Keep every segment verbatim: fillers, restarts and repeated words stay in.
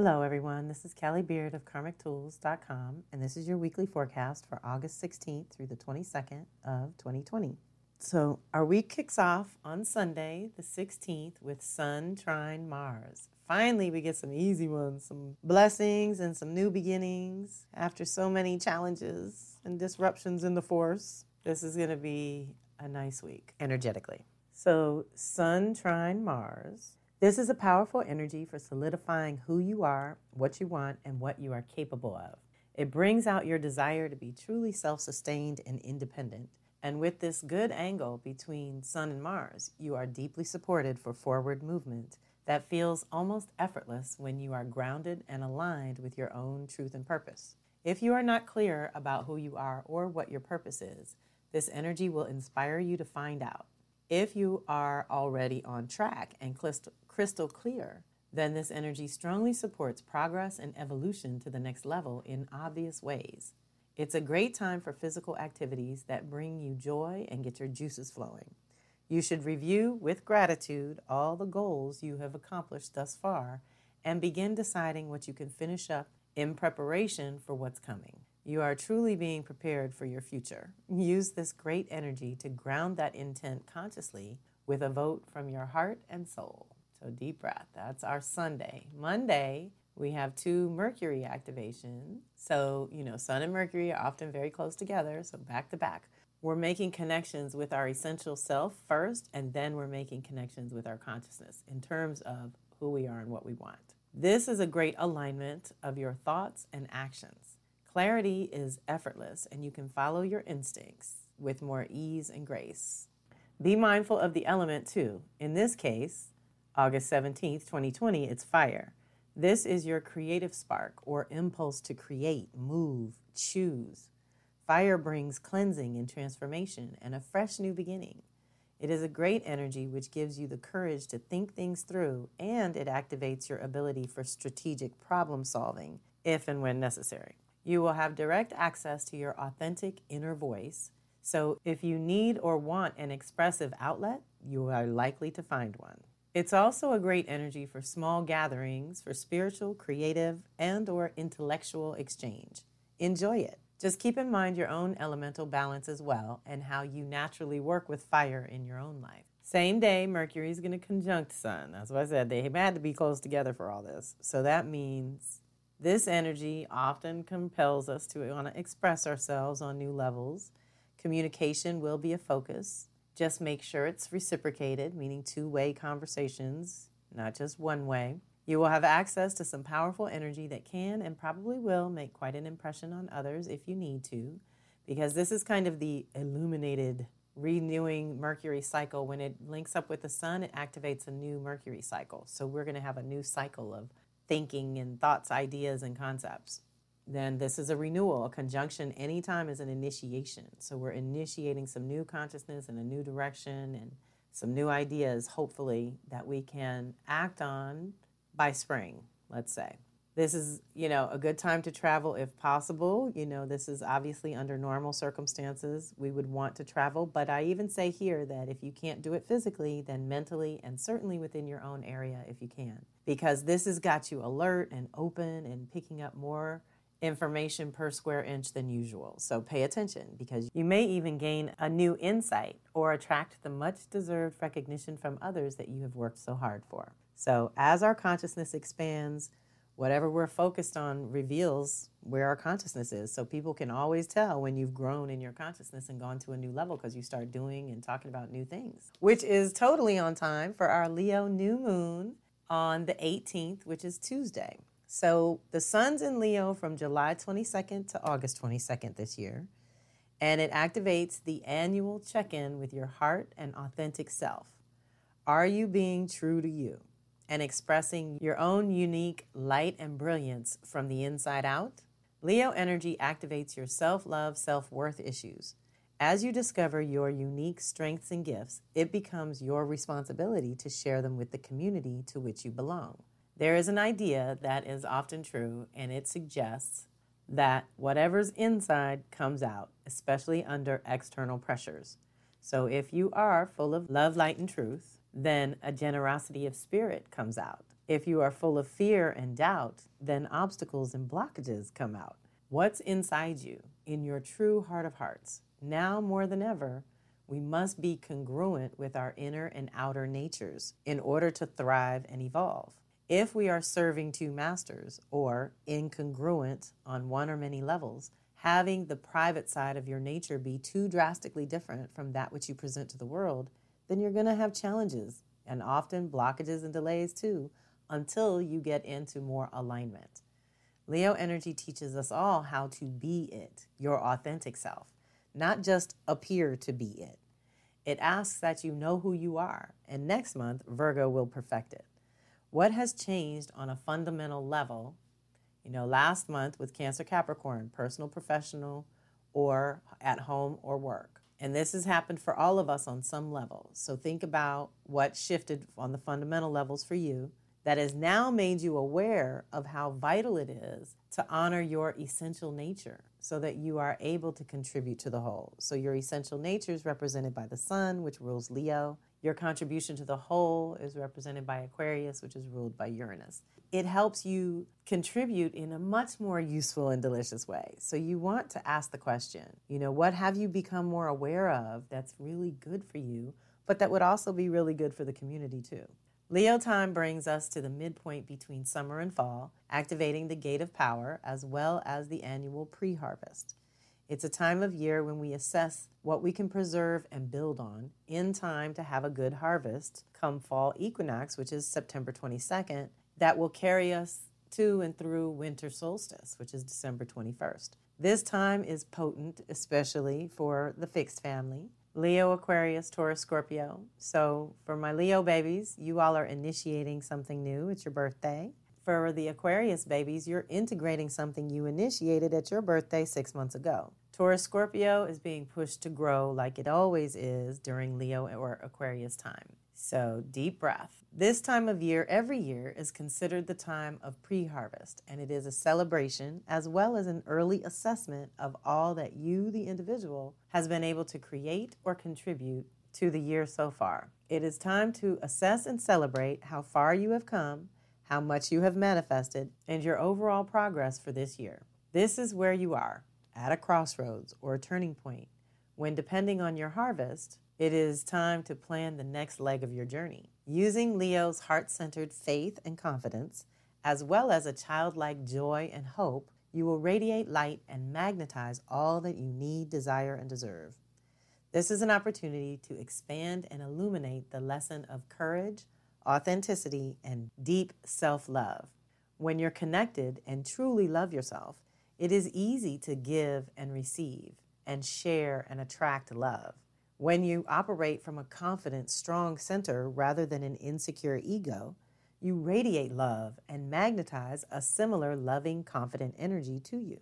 Hello everyone, this is Callie Beard of Karmic Tools dot com, and this is your weekly forecast for August sixteenth through the twenty-second of twenty twenty. So our week kicks off on Sunday the sixteenth with Sun trine Mars. Finally we get some easy ones, some blessings and some new beginnings after so many challenges and disruptions in the force. This is going to be a nice week energetically. So Sun trine Mars. This is a powerful energy for solidifying who you are, what you want, and what you are capable of. It brings out your desire to be truly self-sustained and independent. And with this good angle between Sun and Mars, you are deeply supported for forward movement that feels almost effortless when you are grounded and aligned with your own truth and purpose. If you are not clear about who you are or what your purpose is, this energy will inspire you to find out. If you are already on track and crystal clear, then this energy strongly supports progress and evolution to the next level in obvious ways. It's a great time for physical activities that bring you joy and get your juices flowing. You should review with gratitude all the goals you have accomplished thus far and begin deciding what you can finish up in preparation for what's coming. You are truly being prepared for your future. Use this great energy to ground that intent consciously with a vote from your heart and soul. So deep breath. That's our Sunday. Monday, we have two Mercury activations. So, you know, Sun and Mercury are often very close together, so back to back. We're making connections with our essential self first, and then we're making connections with our consciousness in terms of who we are and what we want. This is a great alignment of your thoughts and actions. Clarity is effortless, and you can follow your instincts with more ease and grace. Be mindful of the element, too. In this case, August seventeenth, twenty twenty, it's fire. This is your creative spark or impulse to create, move, choose. Fire brings cleansing and transformation and a fresh new beginning. It is a great energy which gives you the courage to think things through, and it activates your ability for strategic problem solving if and when necessary. You will have direct access to your authentic inner voice, so if you need or want an expressive outlet, you are likely to find one. It's also a great energy for small gatherings, for spiritual, creative, and or intellectual exchange. Enjoy it. Just keep in mind your own elemental balance as well and how you naturally work with fire in your own life. Same day, Mercury is going to conjunct Sun. That's what I said. They had to be close together for all this. So that means this energy often compels us to want to express ourselves on new levels. Communication will be a focus. Just make sure it's reciprocated, meaning two-way conversations, not just one way. You will have access to some powerful energy that can and probably will make quite an impression on others if you need to, because this is kind of the illuminated, renewing Mercury cycle. When it links up with the Sun, it activates a new Mercury cycle. So we're going to have a new cycle of thinking and thoughts, ideas, and concepts. Then this is a renewal. A conjunction anytime is an initiation. So we're initiating some new consciousness and a new direction and some new ideas, hopefully, that we can act on by spring, let's say. This is, you know, a good time to travel if possible. You know, this is obviously under normal circumstances we would want to travel, but I even say here that if you can't do it physically, then mentally and certainly within your own area if you can, because this has got you alert and open and picking up more information per square inch than usual. So pay attention, because you may even gain a new insight or attract the much-deserved recognition from others that you have worked so hard for. So as our consciousness expands, whatever we're focused on reveals where our consciousness is. So people can always tell when you've grown in your consciousness and gone to a new level, because you start doing and talking about new things, which is totally on time for our Leo new moon on the eighteenth, which is Tuesday. So the Sun's in Leo from July twenty-second to August twenty-second this year, and it activates the annual check-in with your heart and authentic self. Are you being true to you and expressing your own unique light and brilliance from the inside out? Leo energy activates your self-love, self-worth issues. As you discover your unique strengths and gifts, it becomes your responsibility to share them with the community to which you belong. There is an idea that is often true, and it suggests that whatever's inside comes out, especially under external pressures. So if you are full of love, light, and truth, then a generosity of spirit comes out. If you are full of fear and doubt, then obstacles and blockages come out. What's inside you, in your true heart of hearts? Now more than ever, we must be congruent with our inner and outer natures in order to thrive and evolve. If we are serving two masters or incongruent on one or many levels, having the private side of your nature be too drastically different from that which you present to the world, then you're going to have challenges and often blockages and delays too, until you get into more alignment. Leo energy teaches us all how to be it, your authentic self, not just appear to be it. It asks that you know who you are, and next month, Virgo will perfect it. What has changed on a fundamental level? You know, last month with Cancer Capricorn, personal, professional, or at home or work. And this has happened for all of us on some level. So think about what shifted on the fundamental levels for you that has now made you aware of how vital it is to honor your essential nature so that you are able to contribute to the whole. So your essential nature is represented by the sun, which rules Leo. Your contribution to the whole is represented by Aquarius, which is ruled by Uranus. It helps you contribute in a much more useful and delicious way. So you want to ask the question, you know, what have you become more aware of that's really good for you, but that would also be really good for the community too? Leo time brings us to the midpoint between summer and fall, activating the gate of power as well as the annual pre-harvest. It's a time of year when we assess what we can preserve and build on in time to have a good harvest come fall equinox, which is September twenty-second, that will carry us to and through winter solstice, which is December twenty-first. This time is potent, especially for the fixed family, Leo, Aquarius, Taurus, Scorpio. So for my Leo babies, you all are initiating something new at your birthday. For the Aquarius babies, you're integrating something you initiated at your birthday six months ago. Taurus Scorpio is being pushed to grow like it always is during Leo or Aquarius time. So deep breath. This time of year, every year, is considered the time of pre-harvest, and it is a celebration as well as an early assessment of all that you, the individual, has been able to create or contribute to the year so far. It is time to assess and celebrate how far you have come, how much you have manifested, and your overall progress for this year. This is where you are, at a crossroads or a turning point, when depending on your harvest, it is time to plan the next leg of your journey. Using Leo's heart-centered faith and confidence, as well as a childlike joy and hope, you will radiate light and magnetize all that you need, desire, and deserve. This is an opportunity to expand and illuminate the lesson of courage, authenticity, and deep self-love. When you're connected and truly love yourself, it is easy to give and receive and share and attract love. When you operate from a confident, strong center rather than an insecure ego, you radiate love and magnetize a similar loving, confident energy to you.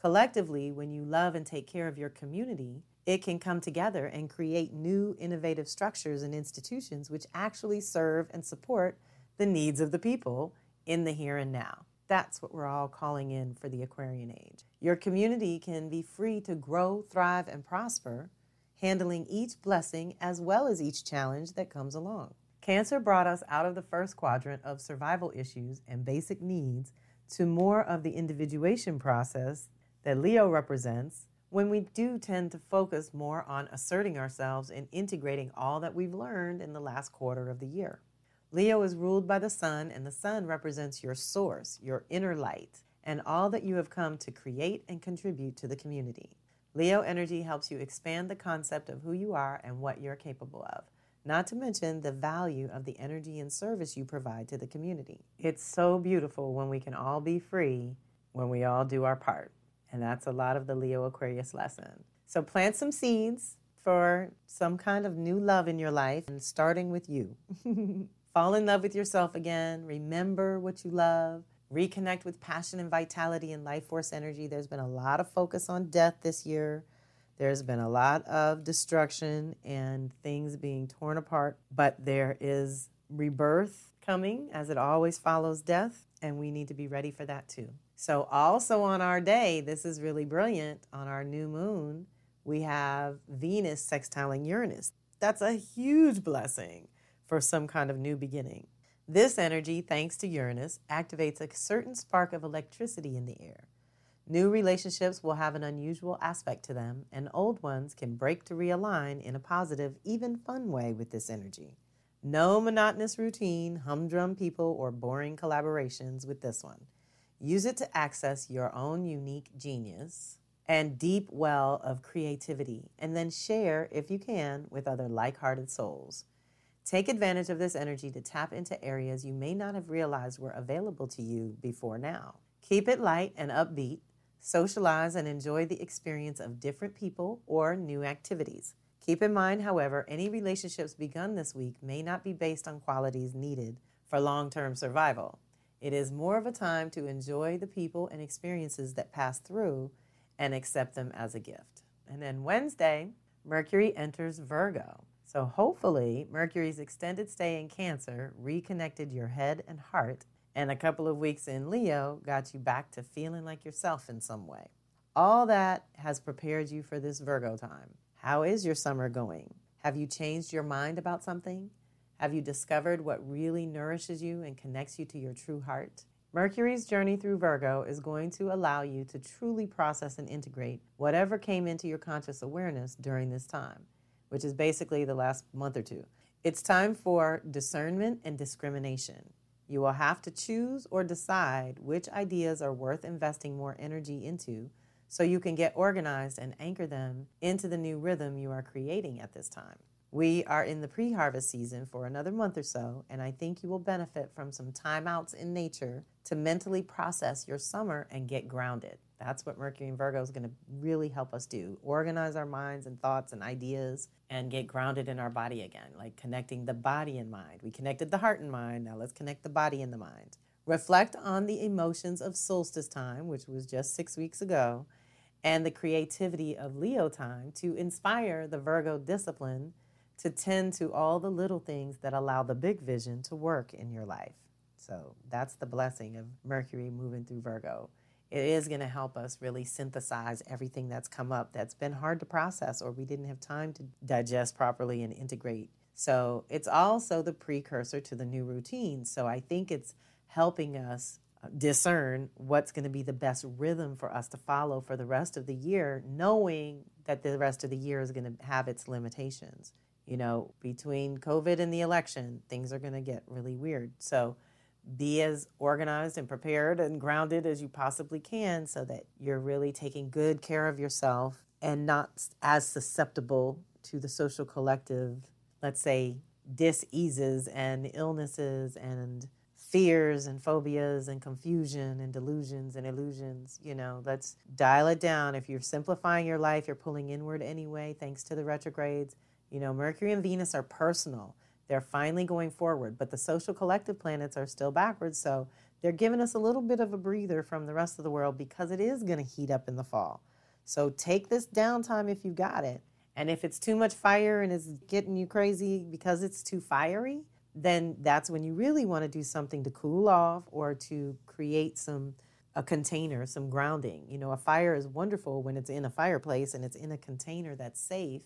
Collectively, when you love and take care of your community, it can come together and create new innovative structures and institutions which actually serve and support the needs of the people in the here and now. That's what we're all calling in for the Aquarian age. Your community can be free to grow, thrive, and prosper, handling each blessing as well as each challenge that comes along. Cancer brought us out of the first quadrant of survival issues and basic needs to more of the individuation process that Leo represents, when we do tend to focus more on asserting ourselves and integrating all that we've learned in the last quarter of the year. Leo is ruled by the sun, and the sun represents your source, your inner light, and all that you have come to create and contribute to the community. Leo energy helps you expand the concept of who you are and what you're capable of, not to mention the value of the energy and service you provide to the community. It's so beautiful when we can all be free, when we all do our part. And that's a lot of the Leo Aquarius lesson. So plant some seeds for some kind of new love in your life, and starting with you. Fall in love with yourself again. Remember what you love. Reconnect with passion and vitality and life force energy. There's been a lot of focus on death this year. There's been a lot of destruction and things being torn apart. But there is rebirth coming, as it always follows death, and we need to be ready for that too. So also on our day, this is really brilliant, on our new moon, we have Venus sextiling Uranus. That's a huge blessing for some kind of new beginning. This energy, thanks to Uranus, activates a certain spark of electricity in the air. New relationships will have an unusual aspect to them, and old ones can break to realign in a positive, even fun way with this energy. No monotonous routine, humdrum people, or boring collaborations with this one. Use it to access your own unique genius and deep well of creativity, and then share, if you can, with other like-hearted souls. Take advantage of this energy to tap into areas you may not have realized were available to you before now. Keep it light and upbeat. Socialize and enjoy the experience of different people or new activities. Keep in mind, however, any relationships begun this week may not be based on qualities needed for long-term survival. It is more of a time to enjoy the people and experiences that pass through and accept them as a gift. And then Wednesday, Mercury enters Virgo. So hopefully, Mercury's extended stay in Cancer reconnected your head and heart, and a couple of weeks in Leo got you back to feeling like yourself in some way. All that has prepared you for this Virgo time. How is your summer going? Have you changed your mind about something? Have you discovered what really nourishes you and connects you to your true heart? Mercury's journey through Virgo is going to allow you to truly process and integrate whatever came into your conscious awareness during this time, which is basically the last month or two. It's time for discernment and discrimination. You will have to choose or decide which ideas are worth investing more energy into so you can get organized and anchor them into the new rhythm you are creating at this time. We are in the pre-harvest season for another month or so, and I think you will benefit from some timeouts in nature to mentally process your summer and get grounded. That's what Mercury and Virgo is going to really help us do. Organize our minds and thoughts and ideas and get grounded in our body again, like connecting the body and mind. We connected the heart and mind. Now let's connect the body and the mind. Reflect on the emotions of solstice time, which was just six weeks ago, and the creativity of Leo time to inspire the Virgo discipline to tend to all the little things that allow the big vision to work in your life. So that's the blessing of Mercury moving through Virgo. It is going to help us really synthesize everything that's come up that's been hard to process or we didn't have time to digest properly and integrate. So it's also the precursor to the new routine. So I think it's helping us discern what's going to be the best rhythm for us to follow for the rest of the year, knowing that the rest of the year is going to have its limitations. You know, between COVID and the election, things are going to get really weird. So be as organized and prepared and grounded as you possibly can so that you're really taking good care of yourself and not as susceptible to the social collective, let's say, dis-eases and illnesses and fears and phobias and confusion and delusions and illusions. You know, let's dial it down. If you're simplifying your life, you're pulling inward anyway, thanks to the retrogrades. You know, Mercury and Venus are personal. They're finally going forward, but the social collective planets are still backwards, so they're giving us a little bit of a breather from the rest of the world because it is going to heat up in the fall. So take this downtime if you got it, and if it's too much fire and it's getting you crazy because it's too fiery, then that's when you really want to do something to cool off or to create some a container, some grounding. You know, a fire is wonderful when it's in a fireplace and it's in a container that's safe,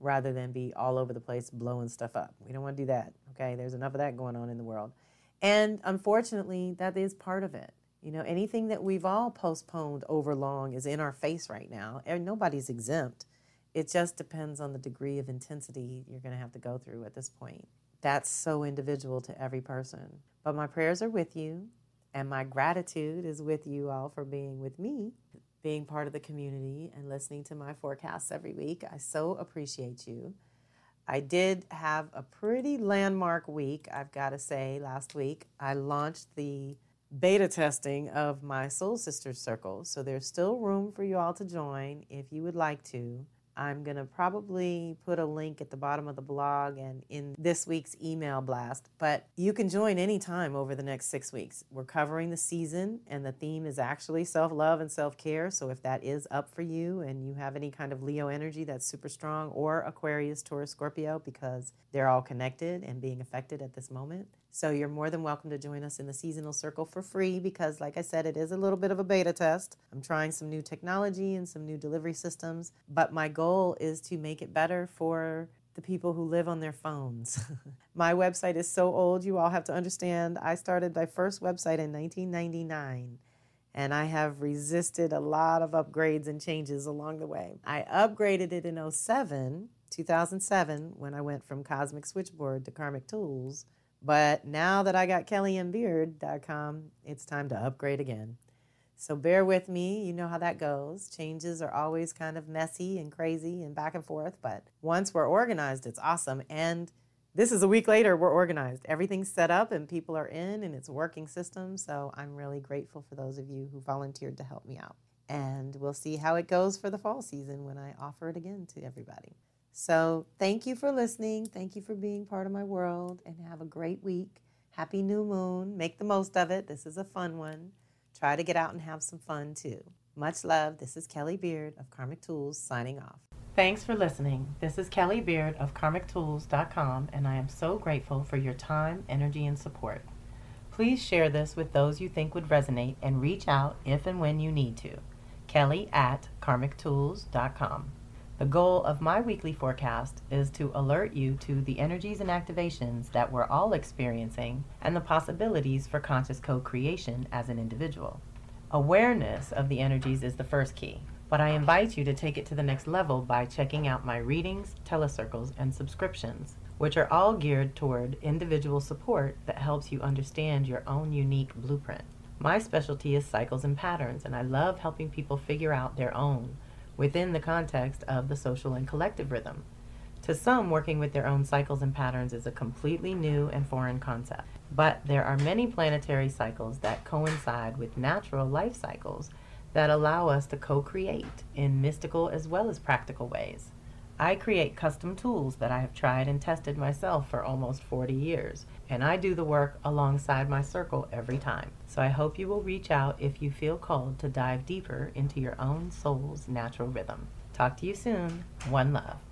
rather than be all over the place blowing stuff up. We don't want to do that, okay? There's enough of that going on in the world. And unfortunately, that is part of it. You know, anything that we've all postponed over long is in our face right now, and nobody's exempt. It just depends on the degree of intensity you're going to have to go through at this point. That's so individual to every person. But my prayers are with you, and my gratitude is with you all for being with me, being part of the community and listening to my forecasts every week. I so appreciate you. I did have a pretty landmark week, I've got to say, last week. I launched the beta testing of my Soul Sisters Circle, so there's still room for you all to join if you would like to. I'm going to probably put a link at the bottom of the blog and in this week's email blast, but you can join anytime over the next six weeks. We're covering the season, and the theme is actually self-love and self-care, so if that is up for you and you have any kind of Leo energy that's super strong, or Aquarius, Taurus, Scorpio, because they're all connected and being affected at this moment. So you're more than welcome to join us in the seasonal circle for free because, like I said, it is a little bit of a beta test. I'm trying some new technology and some new delivery systems, but my goal is to make it better for the people who live on their phones. My website is so old, you all have to understand, I started my first website in nineteen ninety-nine, and I have resisted a lot of upgrades and changes along the way. I upgraded it in oh seven, two thousand seven, when I went from Cosmic Switchboard to Karmic Tools, but now that I got Kelly and Beard dot com, it's time to upgrade again. So bear with me. You know how that goes. Changes are always kind of messy and crazy and back and forth, but once we're organized, it's awesome. And this is a week later, we're organized. Everything's set up and people are in and it's a working system. So I'm really grateful for those of you who volunteered to help me out. And we'll see how it goes for the fall season when I offer it again to everybody. So thank you for listening. Thank you for being part of my world and have a great week. Happy new moon. Make the most of it. This is a fun one. Try to get out and have some fun, too. Much love. This is Callie Beard of Karmic Tools signing off. Thanks for listening. This is Callie Beard of Karmic Tools dot com, and I am so grateful for your time, energy, and support. Please share this with those you think would resonate and reach out if and when you need to. Kelly at Karmic Tools dot com. The goal of my weekly forecast is to alert you to the energies and activations that we're all experiencing and the possibilities for conscious co-creation as an individual. Awareness of the energies is the first key, but I invite you to take it to the next level by checking out my readings, telecircles, and subscriptions, which are all geared toward individual support that helps you understand your own unique blueprint. My specialty is cycles and patterns, and I love helping people figure out their own within the context of the social and collective rhythm. To some, working with their own cycles and patterns is a completely new and foreign concept, but there are many planetary cycles that coincide with natural life cycles that allow us to co-create in mystical as well as practical ways. I create custom tools that I have tried and tested myself for almost forty years, and I do the work alongside my circle every time. So I hope you will reach out if you feel called to dive deeper into your own soul's natural rhythm. Talk to you soon. One love.